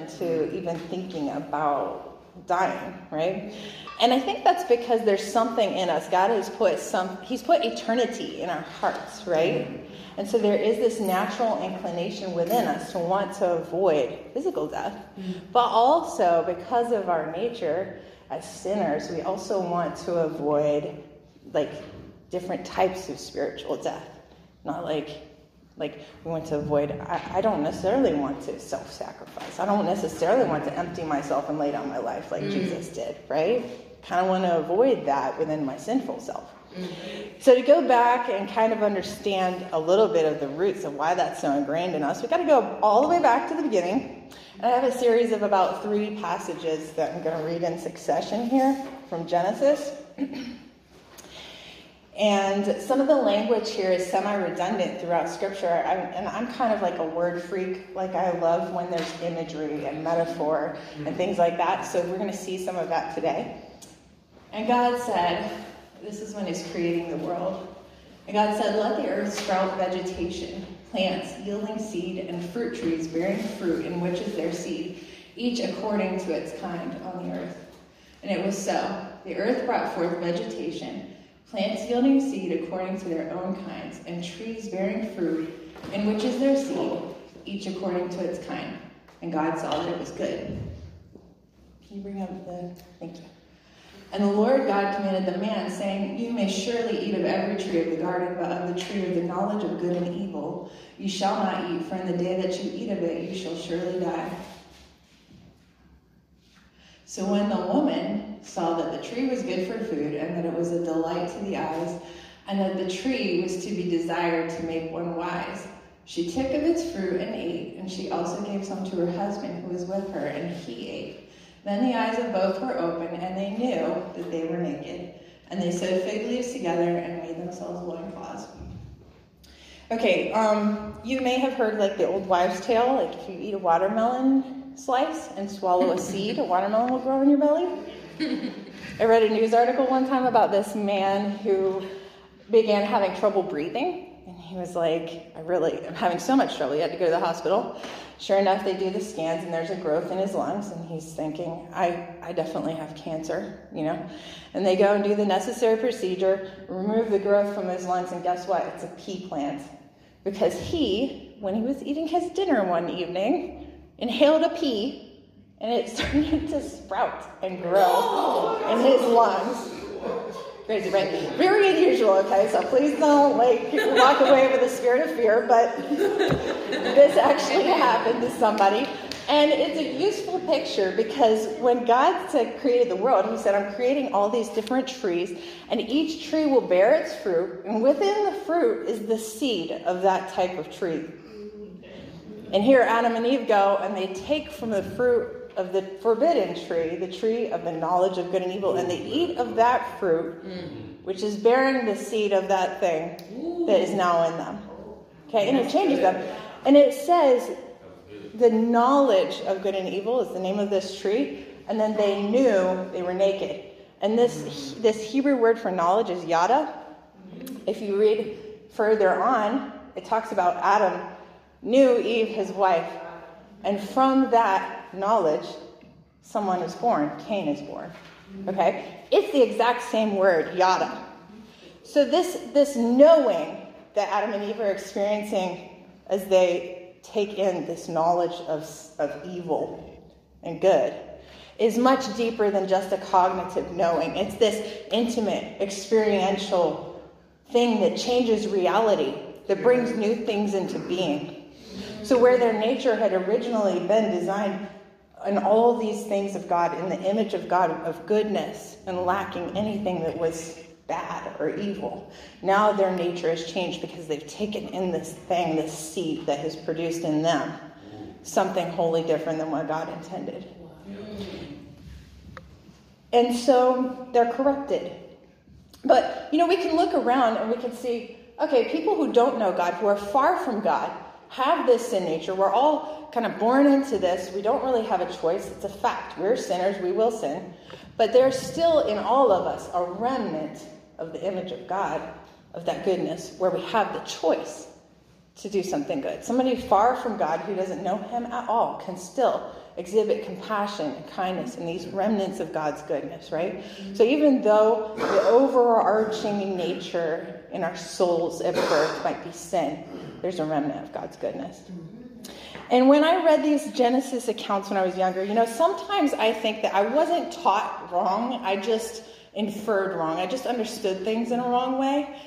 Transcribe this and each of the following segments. attention to even thinking about dying, right? And I think that's because there's something in us. God has put He's put eternity in our hearts, right? And so there is this natural inclination within us to want to avoid physical death. But also, because of our nature as sinners, we also want to avoid, like, different types of spiritual death. Not like we want to avoid, I don't necessarily want to self-sacrifice. I don't necessarily want to empty myself and lay down my life like Jesus did, right? Kind of want to avoid that within my sinful self. So to go back and kind of understand a little bit of the roots of why that's so ingrained in us, we've got to go all the way back to the beginning. And I have a series of about 3 passages that I'm going to read in succession here from Genesis. And some of the language here is semi-redundant throughout Scripture. I'm kind of like a word freak. Like, I love when there's imagery and metaphor and things like that. So we're going to see some of that today. And God said... This is when he's creating the world. And God said, let the earth sprout vegetation, plants yielding seed, and fruit trees bearing fruit in which is their seed, each according to its kind on the earth. And it was so. The earth brought forth vegetation, plants yielding seed according to their own kinds, and trees bearing fruit in which is their seed, each according to its kind. And God saw that it was good. Can you bring up the... Thank you. And the Lord God commanded the man, saying, you may surely eat of every tree of the garden, but of the tree of the knowledge of good and evil you shall not eat, for in the day that you eat of it you shall surely die. So when the woman saw that the tree was good for food, and that it was a delight to the eyes, and that the tree was to be desired to make one wise, she took of its fruit and ate, and she also gave some to her husband who was with her, and he ate. Then the eyes of both were open, and they knew that they were naked. And they sewed fig leaves together and made themselves loincloths. Okay, you may have heard, like, the old wives' tale. Like, if you eat a watermelon slice and swallow a seed, a watermelon will grow in your belly. I read a news article one time about this man who began having trouble breathing. And he was like, I'm having so much trouble. He had to go to the hospital. Sure enough, they do the scans, and there's a growth in his lungs, and he's thinking, I definitely have cancer, you know? And they go and do the necessary procedure, remove the growth from his lungs, and guess what? It's a pea plant. Because he, when he was eating his dinner one evening, inhaled a pea, and it started to sprout and grow in his lungs. Crazy, right? Very unusual, okay? So please don't, like, walk away with a spirit of fear, but this actually happened to somebody. And it's a useful picture because when God created the world, he said, I'm creating all these different trees, and each tree will bear its fruit, and within the fruit is the seed of that type of tree. And here Adam and Eve go, and they take from the fruit of the forbidden tree, the tree of the knowledge of good and evil, and they eat of that fruit, which is bearing the seed of that thing that is now in them. Okay, and it changes them. And it says the knowledge of good and evil is the name of this tree, and then they knew they were naked. And this Hebrew word for knowledge is yada. If you read further on, it talks about Adam knew Eve, his wife, and from that knowledge, someone is born. Cain is born. Okay? It's the exact same word, yada. So this knowing that Adam and Eve are experiencing as they take in this knowledge of evil and good is much deeper than just a cognitive knowing. It's this intimate, experiential thing that changes reality, that brings new things into being. So where their nature had originally been designed and all these things of God, in the image of God, of goodness, and lacking anything that was bad or evil. Now their nature has changed because they've taken in this thing, this seed that has produced in them something wholly different than what God intended. And so they're corrupted. But, you know, we can look around and we can see, okay, people who don't know God, who are far from God, have this sin nature. We're all kind of born into this. We don't really have a choice. It's a fact. We're sinners. We will sin. But there's still in all of us a remnant of the image of God, of that goodness, where we have the choice to do something good. Somebody far from God who doesn't know him at all can still exhibit compassion and kindness and these remnants of God's goodness, right? So even though the overarching nature in our souls at birth might be sin, there's a remnant of God's goodness. And when I read these Genesis accounts when I was younger, sometimes I think that I wasn't taught wrong. I just inferred wrong. I just understood things in a wrong way.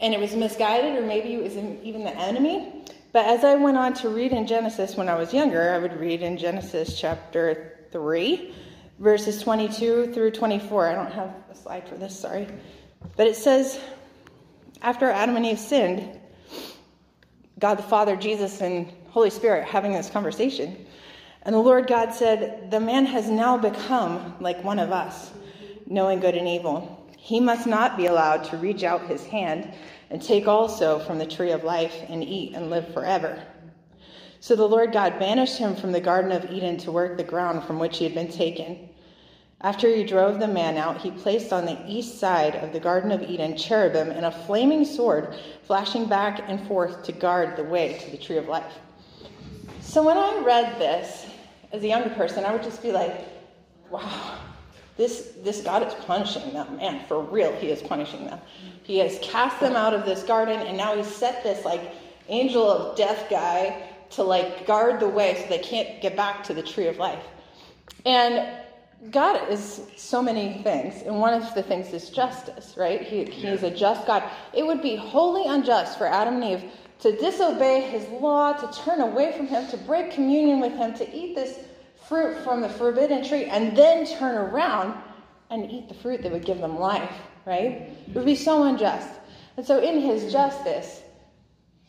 And it was misguided, or maybe it was even the enemy. But as I went on to read in Genesis when I was younger, I would read in Genesis chapter 3, verses 22 through 24. I don't have a slide for this, sorry. But it says, after Adam and Eve sinned, God the Father, Jesus, and Holy Spirit having this conversation. And the Lord God said, "The man has now become like one of us, knowing good and evil. He must not be allowed to reach out his hand and take also from the tree of life and eat and live forever." So the Lord God banished him from the Garden of Eden to work the ground from which he had been taken. After he drove the man out, he placed on the east side of the Garden of Eden cherubim and a flaming sword flashing back and forth to guard the way to the tree of life. So when I read this as a younger person, I would just be like, wow. This God is punishing them, man, for real. He is punishing them. He has cast them out of this garden, and now he's set this angel of death guy to guard the way so they can't get back to the tree of life. And God is so many things, and one of the things is justice, right? He is a just God. It would be wholly unjust for Adam and Eve to disobey his law, to turn away from him, to break communion with him, to eat this fruit from the forbidden tree, and then turn around and eat the fruit that would give them life, right? It would be so unjust. And so in his justice,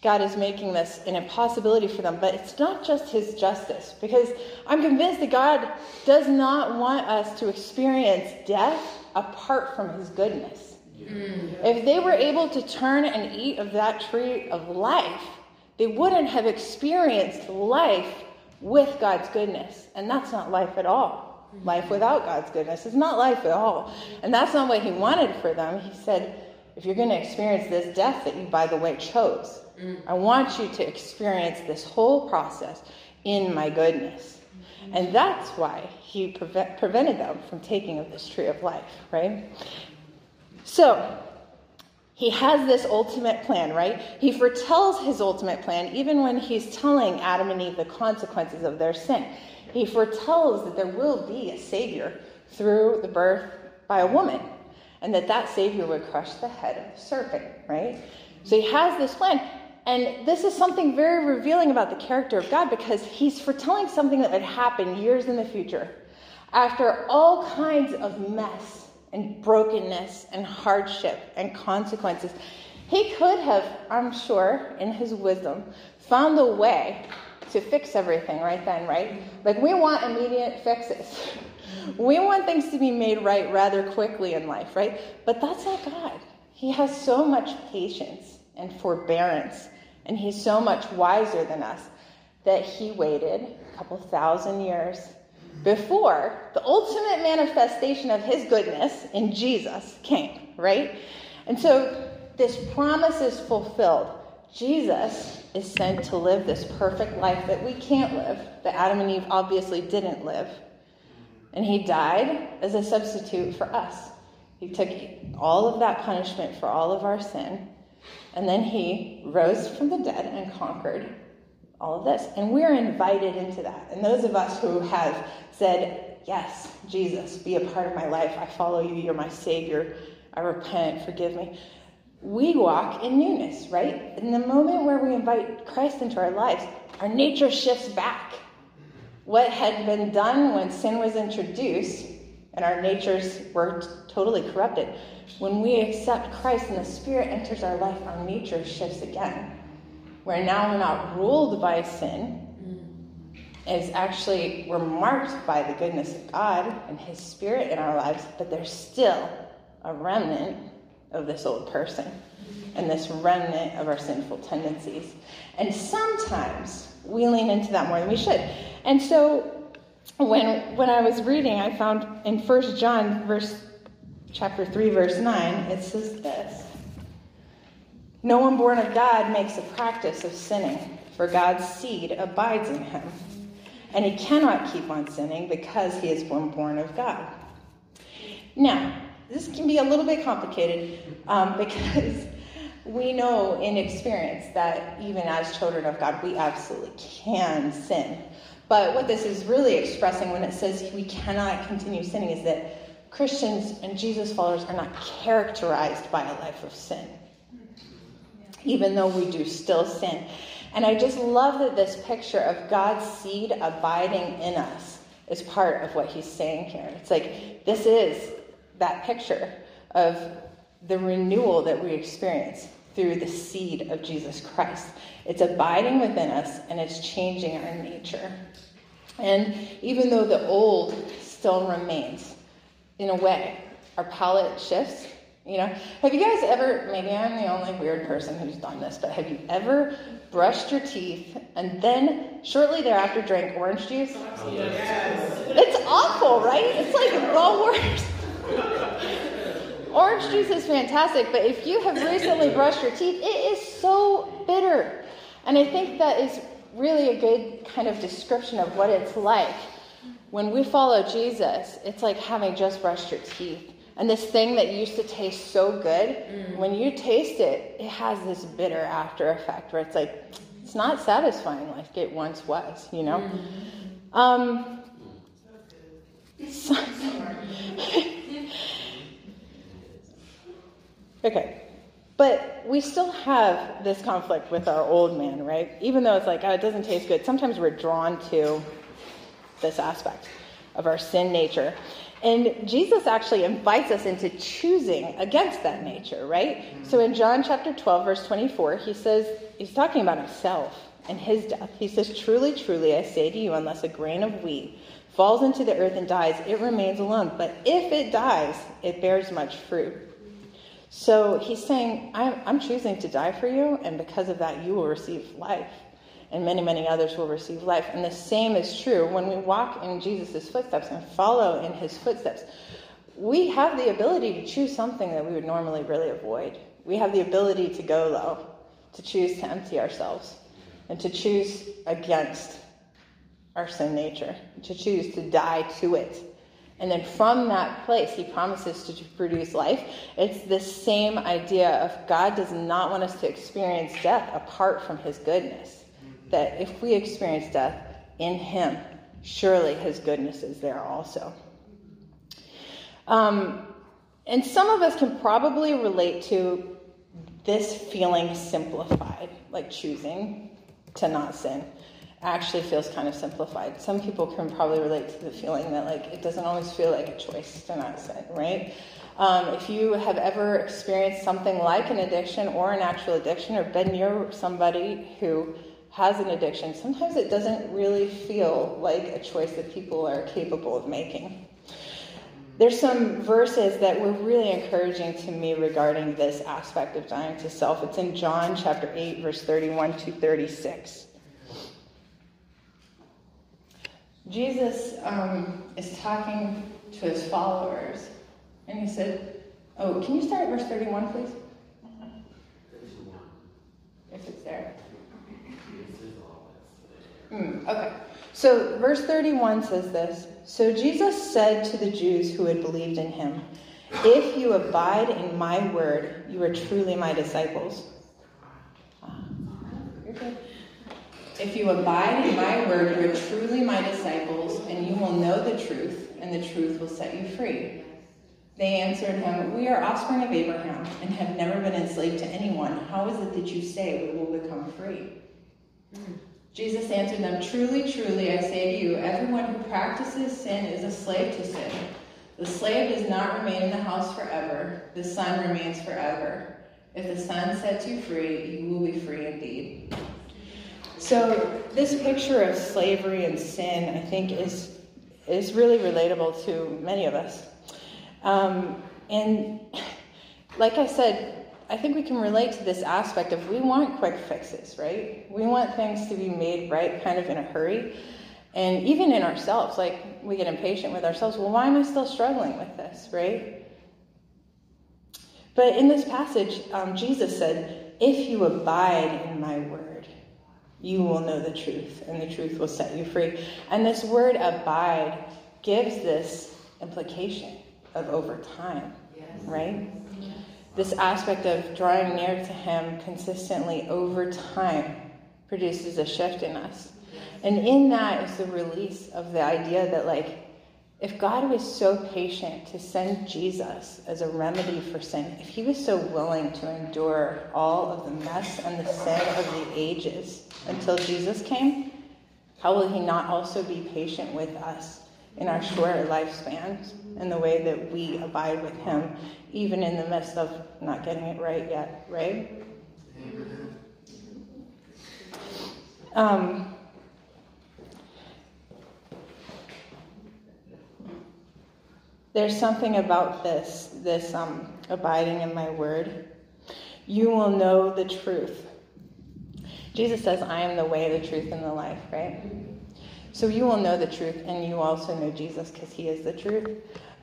God is making this an impossibility for them. But it's not just his justice, because I'm convinced that God does not want us to experience death apart from his goodness. Yeah. If they were able to turn and eat of that tree of life, they wouldn't have experienced life with God's goodness. And that's not life at all. Life without God's goodness is not life at all. And that's not what he wanted for them. He said, if you're going to experience this death that you, by the way, chose, I want you to experience this whole process in my goodness. And that's why he prevented them from taking of this tree of life, right? So he has this ultimate plan, right? He foretells his ultimate plan, even when he's telling Adam and Eve the consequences of their sin. He foretells that there will be a Savior through the birth by a woman, and that Savior would crush the head of the serpent, right? So he has this plan, and this is something very revealing about the character of God, because he's foretelling something that would happen years in the future, after all kinds of mess and brokenness and hardship and consequences. He could have, I'm sure, in his wisdom, found a way to fix everything right then, right? We want immediate fixes. We want things to be made right rather quickly in life, right? But that's not God. He has so much patience and forbearance, and he's so much wiser than us that he waited a couple thousand years before the ultimate manifestation of his goodness in Jesus came, right? And so this promise is fulfilled. Jesus is sent to live this perfect life that we can't live, that Adam and Eve obviously didn't live. And he died as a substitute for us. He took all of that punishment for all of our sin. And then he rose from the dead and conquered all of this. And we're invited into that. And those of us who have said, yes, Jesus, be a part of my life. I follow you. You're my Savior. I repent. Forgive me. We walk in newness, right? In the moment where we invite Christ into our lives, our nature shifts back. What had been done when sin was introduced and our natures were totally corrupted, when we accept Christ and the Spirit enters our life, our nature shifts again. Where now we're not ruled by sin. It's actually, we're marked by the goodness of God and his Spirit in our lives, but there's still a remnant of this old person and this remnant of our sinful tendencies. And sometimes we lean into that more than we should. And so when I was reading, I found in 1 John chapter 3, verse 9, it says this. No one born of God makes a practice of sinning, for God's seed abides in him. And he cannot keep on sinning because he is born of God. Now, this can be a little bit complicated because we know in experience that even as children of God, we absolutely can sin. But what this is really expressing when it says we cannot continue sinning is that Christians and Jesus followers are not characterized by a life of sin, even though we do still sin. And I just love that this picture of God's seed abiding in us is part of what he's saying here. It's like this is that picture of the renewal that we experience through the seed of Jesus Christ. It's abiding within us, and it's changing our nature. And even though the old still remains, in a way, our palate shifts. You know, have you guys ever, maybe I'm the only weird person who's done this, but have you ever brushed your teeth and then shortly thereafter drank orange juice? Yes. It's awful, right? It's like the worst. Orange juice is fantastic, but if you have recently brushed your teeth, it is so bitter. And I think that is really a good kind of description of what it's like. When we follow Jesus, it's like having just brushed your teeth. And this thing that used to taste so good, when you taste it, it has this bitter after effect where it's like, it's not satisfying like it once was, you know? Okay. But we still have this conflict with our old man, right? Even though it's like, oh, it doesn't taste good. Sometimes we're drawn to this aspect of our sin nature. And Jesus actually invites us into choosing against that nature, right? So in John chapter 12, verse 24, he says, he's talking about himself and his death. He says, "Truly, truly, I say to you, unless a grain of wheat falls into the earth and dies, it remains alone. But if it dies, it bears much fruit." So he's saying, I'm choosing to die for you, and because of that, you will receive life. And many, many others will receive life. And the same is true when we walk in Jesus' footsteps and follow in his footsteps. We have the ability to choose something that we would normally really avoid. We have the ability to go low, to choose to empty ourselves, and to choose against our sin nature, to choose to die to it. And then from that place, he promises to produce life. It's the same idea of God does not want us to experience death apart from his goodness. That if we experience death in him, surely his goodness is there also. And some of us can probably relate to this feeling simplified, like choosing to not sin actually feels kind of simplified. Some people can probably relate to the feeling that like it doesn't always feel like a choice to not sin, right? If you have ever experienced something like an addiction or an actual addiction or been near somebody who has an addiction, sometimes it doesn't really feel like a choice that people are capable of making. There's some verses that were really encouraging to me regarding this aspect of dying to self. It's in John chapter 8, verse 31 to 36. Jesus is talking to his followers, and he said, oh, can you start at verse 31, please? If it's there. Okay. So verse 31 says this. So Jesus said to the Jews who had believed in him, "If you abide in my word, you are truly my disciples." You're good. "If you abide in my word, you are truly my disciples, and you will know the truth, and the truth will set you free." They answered him, "We are offspring of Abraham and have never been enslaved to anyone. How is it that you say we will become free?" Jesus answered them, "Truly, truly, I say to you, everyone who practices sin is a slave to sin. The slave does not remain in the house forever. The Son remains forever. If the Son sets you free, you will be free indeed." So this picture of slavery and sin, I think, is really relatable to many of us. And like I said, I think we can relate to this aspect of we want quick fixes, right? We want things to be made right kind of in a hurry. And even in ourselves, like we get impatient with ourselves. Well, why am I still struggling with this, right? But in this passage, Jesus said, If you abide in my word, you will know the truth, and the truth will set you free. And this word abide gives this implication of over time, right? This aspect of drawing near to him consistently over time produces a shift in us. And in that is the release of the idea that, like, if God was so patient to send Jesus as a remedy for sin, if he was so willing to endure all of the mess and the sin of the ages until Jesus came, how will he not also be patient with us in our shorter lifespans and the way that we abide with him, even in the midst of not getting it right yet, right? There's something about this abiding in my word. You will know the truth. Jesus says, I am the way, the truth, and the life, right? So you will know the truth, and you also know Jesus because he is the truth.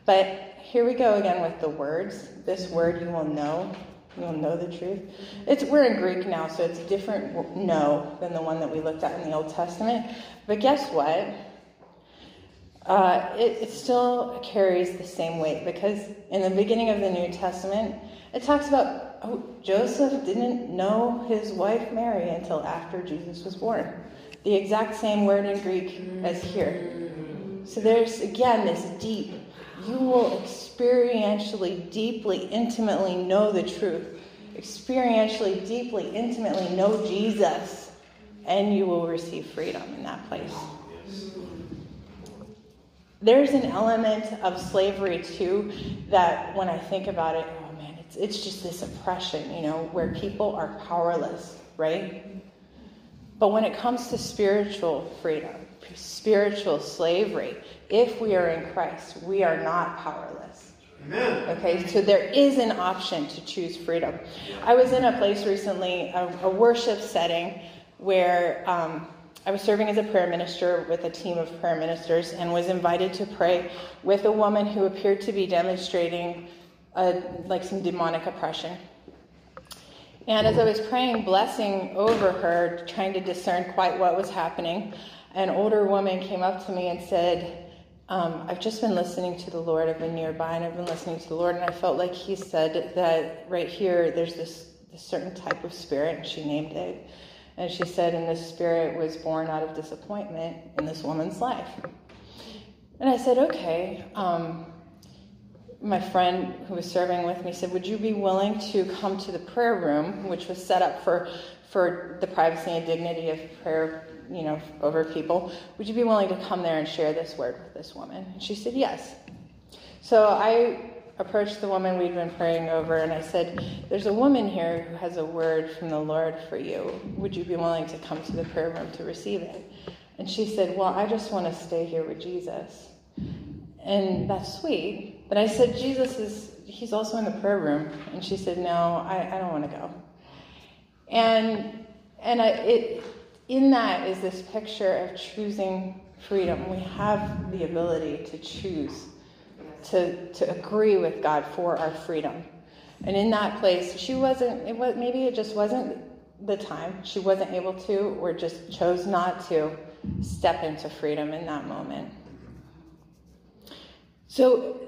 But here we go again with the words. This word, you will know the truth. We're in Greek now, so it's a different no than the one that we looked at in the Old Testament. But guess what? It still carries the same weight, because in the beginning of the New Testament, it talks about Joseph didn't know his wife Mary until after Jesus was born. The exact same word in Greek as here. So there's, again, this deep, you will experientially, deeply, intimately know the truth. Experientially, deeply, intimately know Jesus, and you will receive freedom in that place. There's an element of slavery, too, that when I think about it, oh, man, it's just this oppression, you know, where people are powerless, right? But when it comes to spiritual freedom, spiritual slavery, if we are in Christ, we are not powerless. Amen. Okay, so there is an option to choose freedom. I was in a place recently, a worship setting, where I was serving as a prayer minister with a team of prayer ministers, and was invited to pray with a woman who appeared to be demonstrating some demonic oppression. And as I was praying, blessing over her, trying to discern quite what was happening, an older woman came up to me and said, I've just been listening to the Lord. I've been nearby, and I've been listening to the Lord, and I felt like he said that right here there's this certain type of spirit, and she named it. And she said, and this spirit was born out of disappointment in this woman's life. And I said, okay. My friend who was serving with me said, would you be willing to come to the prayer room, which was set up for the privacy and dignity of prayer, you know, over people? Would you be willing to come there and share this word with this woman? And she said, yes. So I approached the woman we'd been praying over, and I said, there's a woman here who has a word from the Lord for you. Would you be willing to come to the prayer room to receive it? And she said, well, I just want to stay here with Jesus. And that's sweet. But I said, Jesus he's also in the prayer room. And she said, no, I don't want to go. And in that is this picture of choosing freedom. We have the ability to choose to agree with God for our freedom. And in that place, maybe it just wasn't the time. She wasn't able to, or just chose not to step into freedom in that moment. So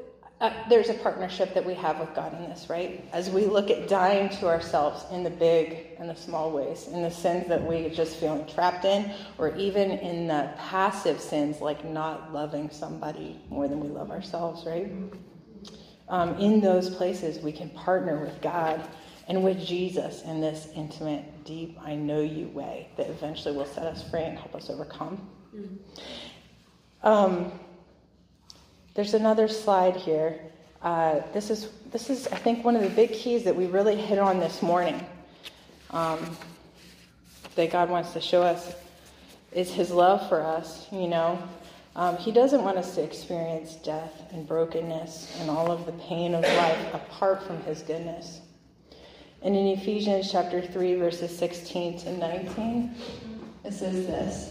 there's a partnership that we have with God in this, right? As we look at dying to ourselves in the big and the small ways, in the sins that we just feel trapped in, or even in the passive sins like not loving somebody more than we love ourselves, right? In those places, we can partner with God and with Jesus in this intimate, deep, I know you way that eventually will set us free and help us overcome. Mm-hmm. There's another slide here. This is I think one of the big keys that we really hit on this morning, that God wants to show us, is his love for us, you know. He doesn't want us to experience death and brokenness and all of the pain of life apart from his goodness. And in Ephesians chapter 3, verses 16 to 19, it says this.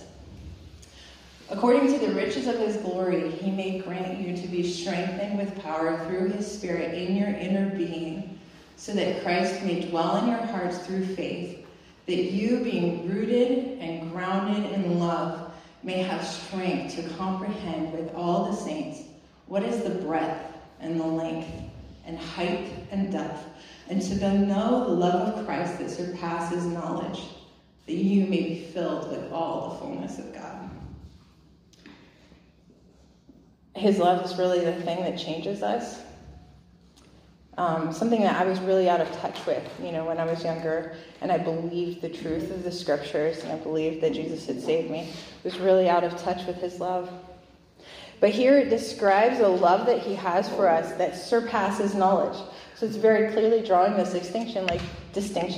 According to the riches of his glory, he may grant you to be strengthened with power through his Spirit in your inner being, so that Christ may dwell in your hearts through faith, that you, being rooted and grounded in love, may have strength to comprehend with all the saints what is the breadth and the length and height and depth, and to then know the love of Christ that surpasses knowledge, that you may be filled with all the fullness of God. His love is really the thing that changes us. Something that I was really out of touch with, when I was younger, and I believed the truth of the scriptures, and I believed that Jesus had saved me. I was really out of touch with his love. But here it describes a love that he has for us that surpasses knowledge. So it's very clearly drawing this distinction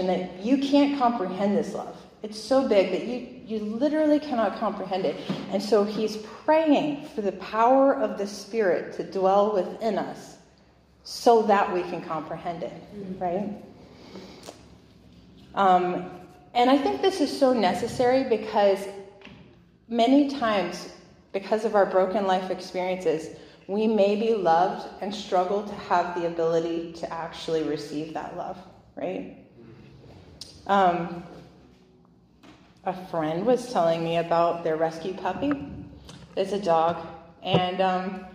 that you can't comprehend this love. It's so big that you literally cannot comprehend it. And so he's praying for the power of the Spirit to dwell within us so that we can comprehend it, right? And I think this is so necessary because many times, because of our broken life experiences, we may be loved and struggle to have the ability to actually receive that love, right? A friend was telling me about their rescue puppy. It's a dog, and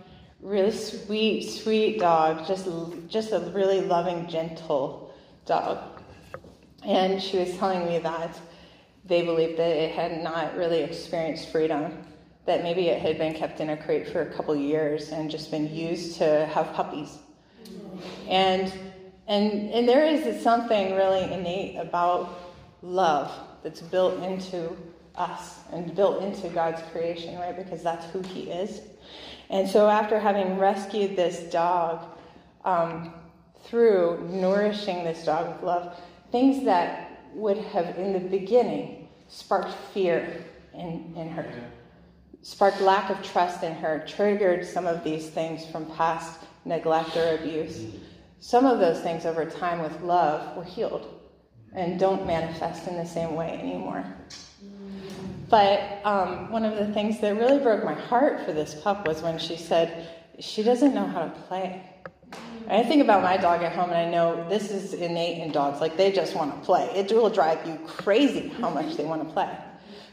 really sweet dog, just a really loving, gentle dog. And she was telling me that they believed that it had not really experienced freedom, that maybe it had been kept in a crate for a couple years and just been used to have puppies. And there is something really innate about love that's built into us and built into God's creation, right? Because that's who he is. And so after having rescued this dog, through nourishing this dog with love, things that would have in the beginning sparked fear in her, sparked lack of trust in her, triggered some of these things from past neglect or abuse. Some of those things over time with love were healed and don't manifest in the same way anymore. But one of the things that really broke my heart for this pup was when she said she doesn't know how to play. And I think about my dog at home, and I know this is innate in dogs. They just want to play. It will drive you crazy how much they want to play.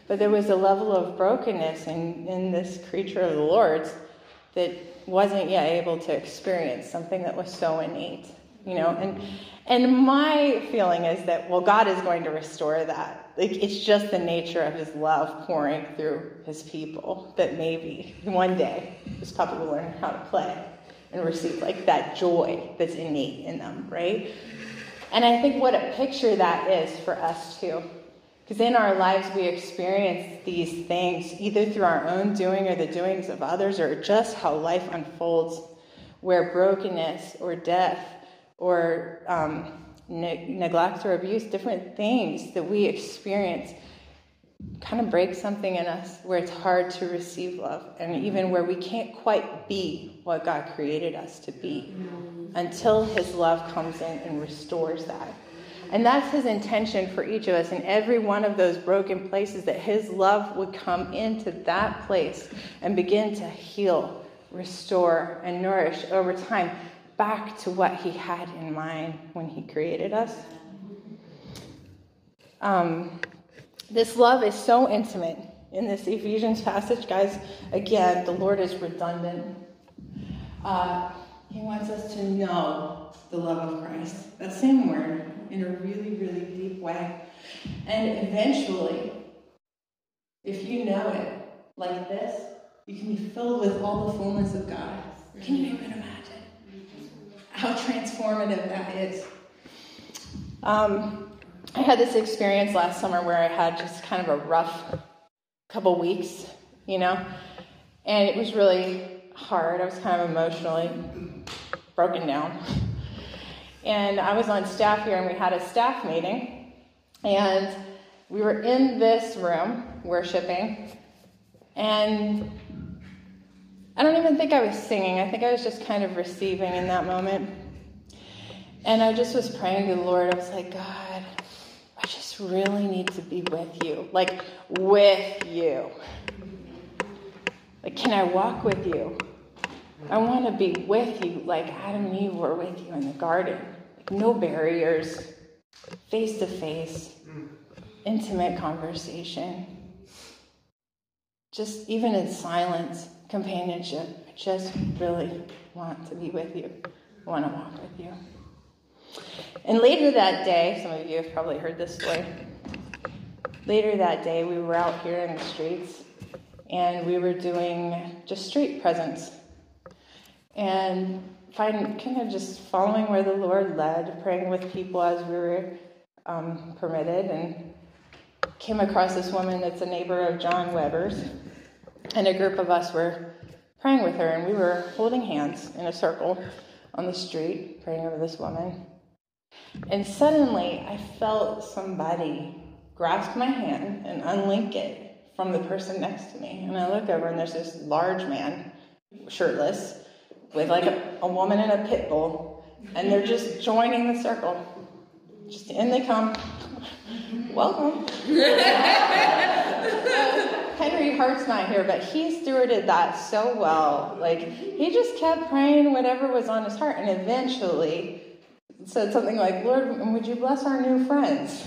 But there was a level of brokenness in this creature of the Lord's that wasn't yet able to experience something that was so innate. And my feeling is that, God is going to restore that. It's just the nature of his love pouring through his people that maybe one day this puppy will learn how to play and receive that joy that's innate in them, right? And I think what a picture that is for us too. Because in our lives we experience these things either through our own doing or the doings of others, or just how life unfolds, where brokenness or death or neglect or abuse, different things that we experience kind of break something in us where it's hard to receive love, and even where we can't quite be what God created us to be until his love comes in and restores that. And that's his intention for each of us in every one of those broken places, that his love would come into that place and begin to heal, restore, and nourish over time back to what he had in mind when he created us. This love is so intimate in this Ephesians passage, guys. Again, the Lord is redundant. He wants us to know the love of Christ, that same word, in a really, really deep way. And eventually, if you know it like this, you can be filled with all the fullness of God. Can you even imagine how transformative that is? I had this experience last summer where I had just kind of a rough couple weeks, and it was really hard. I was kind of emotionally broken down. And I was on staff here, and we had a staff meeting, and we were in this room worshiping, and I don't even think I was singing. I think I was just kind of receiving in that moment. And I just was praying to the Lord. I was like, God, I just really need to be with you. With you. Can I walk with you? I want to be with you like Adam and Eve were with you in the garden. no barriers, face-to-face, intimate conversation. Just even in silence, companionship. I just really want to be with you. I want to walk with you. And later that day, some of you have probably heard this story. Later that day, we were out here in the streets, and we were doing just street presence. And kind of just following where the Lord led, praying with people as we were permitted, and came across this woman that's a neighbor of John Weber's, and a group of us were praying with her, and we were holding hands in a circle on the street, praying over this woman. And suddenly, I felt somebody grasp my hand and unlink it from the person next to me. And I look over, and there's this large man, shirtless, with like a woman and a pit bull, and they're just joining the circle. Just in they come. Welcome. Henry Hart's not here, but he stewarded that so well. Like, he just kept praying whatever was on his heart, and eventually said something like, "Lord, would you bless our new friends?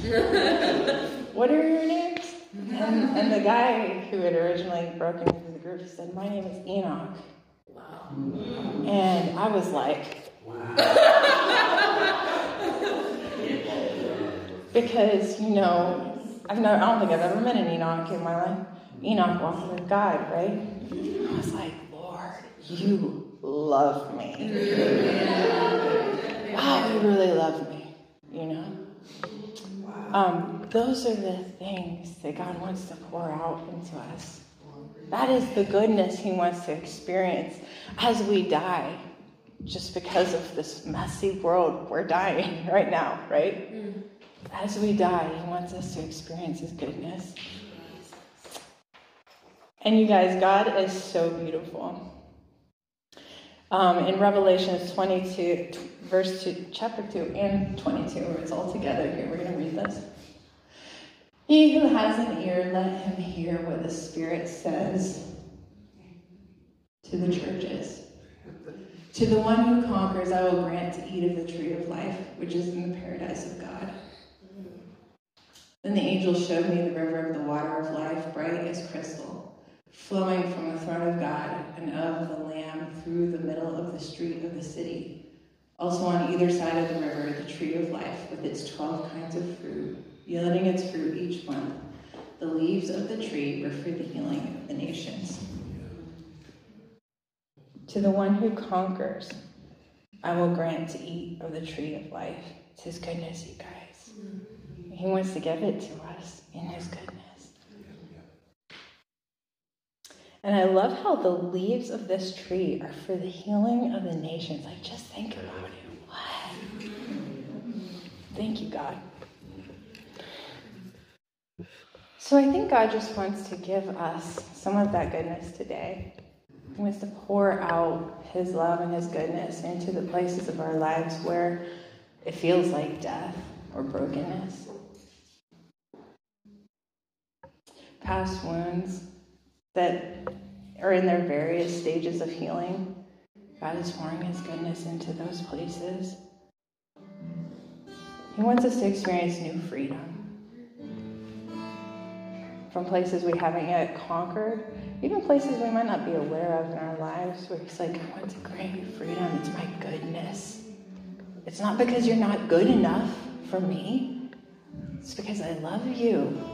What are your names?" And the guy who had originally broken into the group said, "My name is Enoch." Wow. And I was like, wow. Because, you know, I don't think I've ever met an Enoch in my life. Enoch walked with God, right? I was like, "Lord, you love me. Wow, you really love me," you know? Those are the things that God wants to pour out into us. That is the goodness he wants to experience as we die. Just because of this messy world, we're dying right now, right? Mm. As we die, he wants us to experience his goodness. And you guys, God is so beautiful. In Revelation 22, verse 2, chapter 2 and 22, it's all together here. We're going to read this. "He who has an ear, let him hear what the Spirit says to the churches. To the one who conquers, I will grant to eat of the tree of life, which is in the paradise of God." Then the angel showed me the river of the water of life, bright as crystal, flowing from the throne of God and of the Lamb through the middle of the street of the city. Also on either side of the river, the tree of life with its 12 kinds of fruit, yielding its fruit each month. The leaves of the tree were for the healing of the nations. To the one who conquers, I will grant to eat of the tree of life. It's his goodness, you guys. He wants to give it to us in his goodness. And I love how the leaves of this tree are for the healing of the nations. Like, just think about it. What? Thank you, God. So I think God just wants to give us some of that goodness today. He wants to pour out his love and his goodness into the places of our lives where it feels like death or brokenness. Past wounds that are in their various stages of healing. God is pouring his goodness into those places. He wants us to experience new freedom. From places we haven't yet conquered, even places we might not be aware of in our lives, where he's like, "I want to grant you freedom. It's my goodness. It's not because you're not good enough for me. It's because I love you